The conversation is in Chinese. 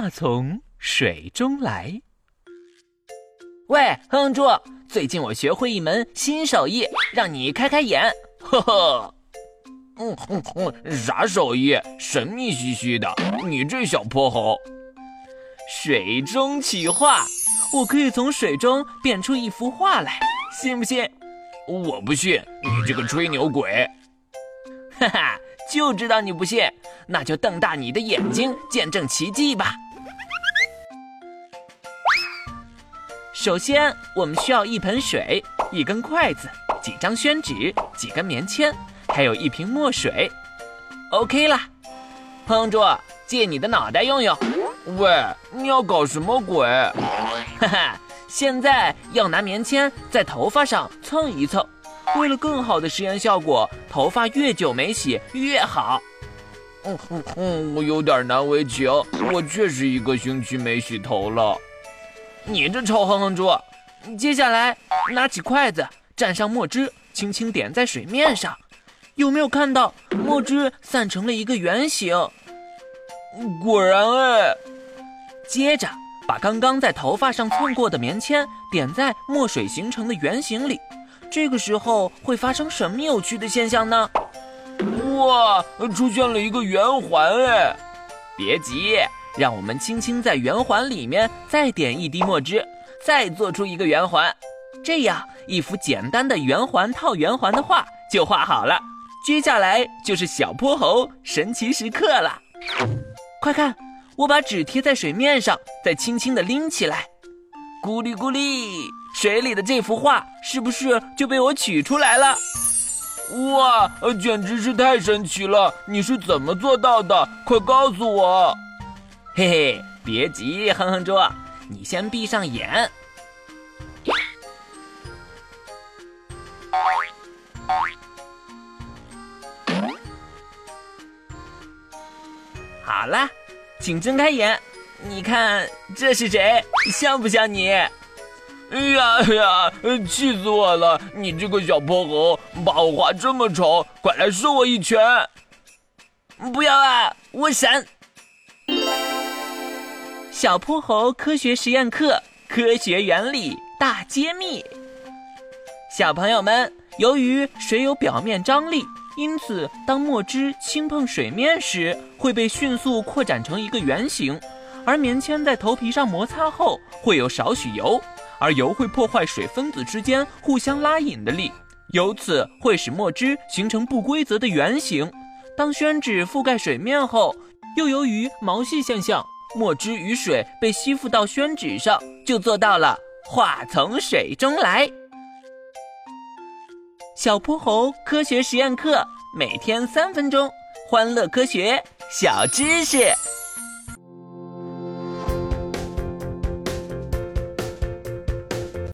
话从水中来。喂，哼猪，最近我学会一门新手艺，让你开开眼。呵呵。啥手艺？神秘兮兮的，你这小泼猴。水中取画，我可以从水中变出一幅画来，信不信？我不信，你这个吹牛鬼。哈哈，就知道你不信，那就瞪大你的眼睛，见证奇迹吧。首先，我们需要一盆水、一根筷子、几张宣纸、几根棉签，还有一瓶墨水。 OK 啦，哼猪，借你的脑袋用用。喂，你要搞什么鬼？哈哈，现在要拿棉签在头发上蹭一蹭，为了更好的实验效果，头发越久没洗越好。我有点难为情，我确实一个星期没洗头了。你这臭哼哼猪。接下来拿起筷子蘸上墨汁，轻轻点在水面上。有没有看到墨汁散成了一个圆形？果然哎。接着把刚刚在头发上蹭过的棉签点在墨水形成的圆形里，这个时候会发生什么有趣的现象呢？哇，出现了一个圆环哎！别急，让我们轻轻在圆环里面再点一滴墨汁，再做出一个圆环，这样一幅简单的圆环套圆环的画就画好了。接下来就是小泼猴神奇时刻了。快看，我把纸贴在水面上，再轻轻地拎起来，咕哩咕哩，水里的这幅画是不是就被我取出来了？哇，简直是太神奇了，你是怎么做到的？快告诉我。嘿嘿，别急，哼哼猪，你先闭上眼。好了，请睁开眼，你看这是谁？像不像你？哎呀哎呀，气死我了！你这个小泼猴，把我画这么丑，快来受我一拳！不要啊，我闪！小泼猴科学实验课，科学原理大揭秘。小朋友们，由于水有表面张力，因此当墨汁轻碰水面时，会被迅速扩展成一个圆形，而棉签在头皮上摩擦后会有少许油，而油会破坏水分子之间互相拉引的力，由此会使墨汁形成不规则的圆形。当宣纸覆盖水面后，又由于毛细现象，墨汁与水被吸附到宣纸上，就做到了画从水中来。小泼猴科学实验课，每天3分钟，欢乐科学小知识。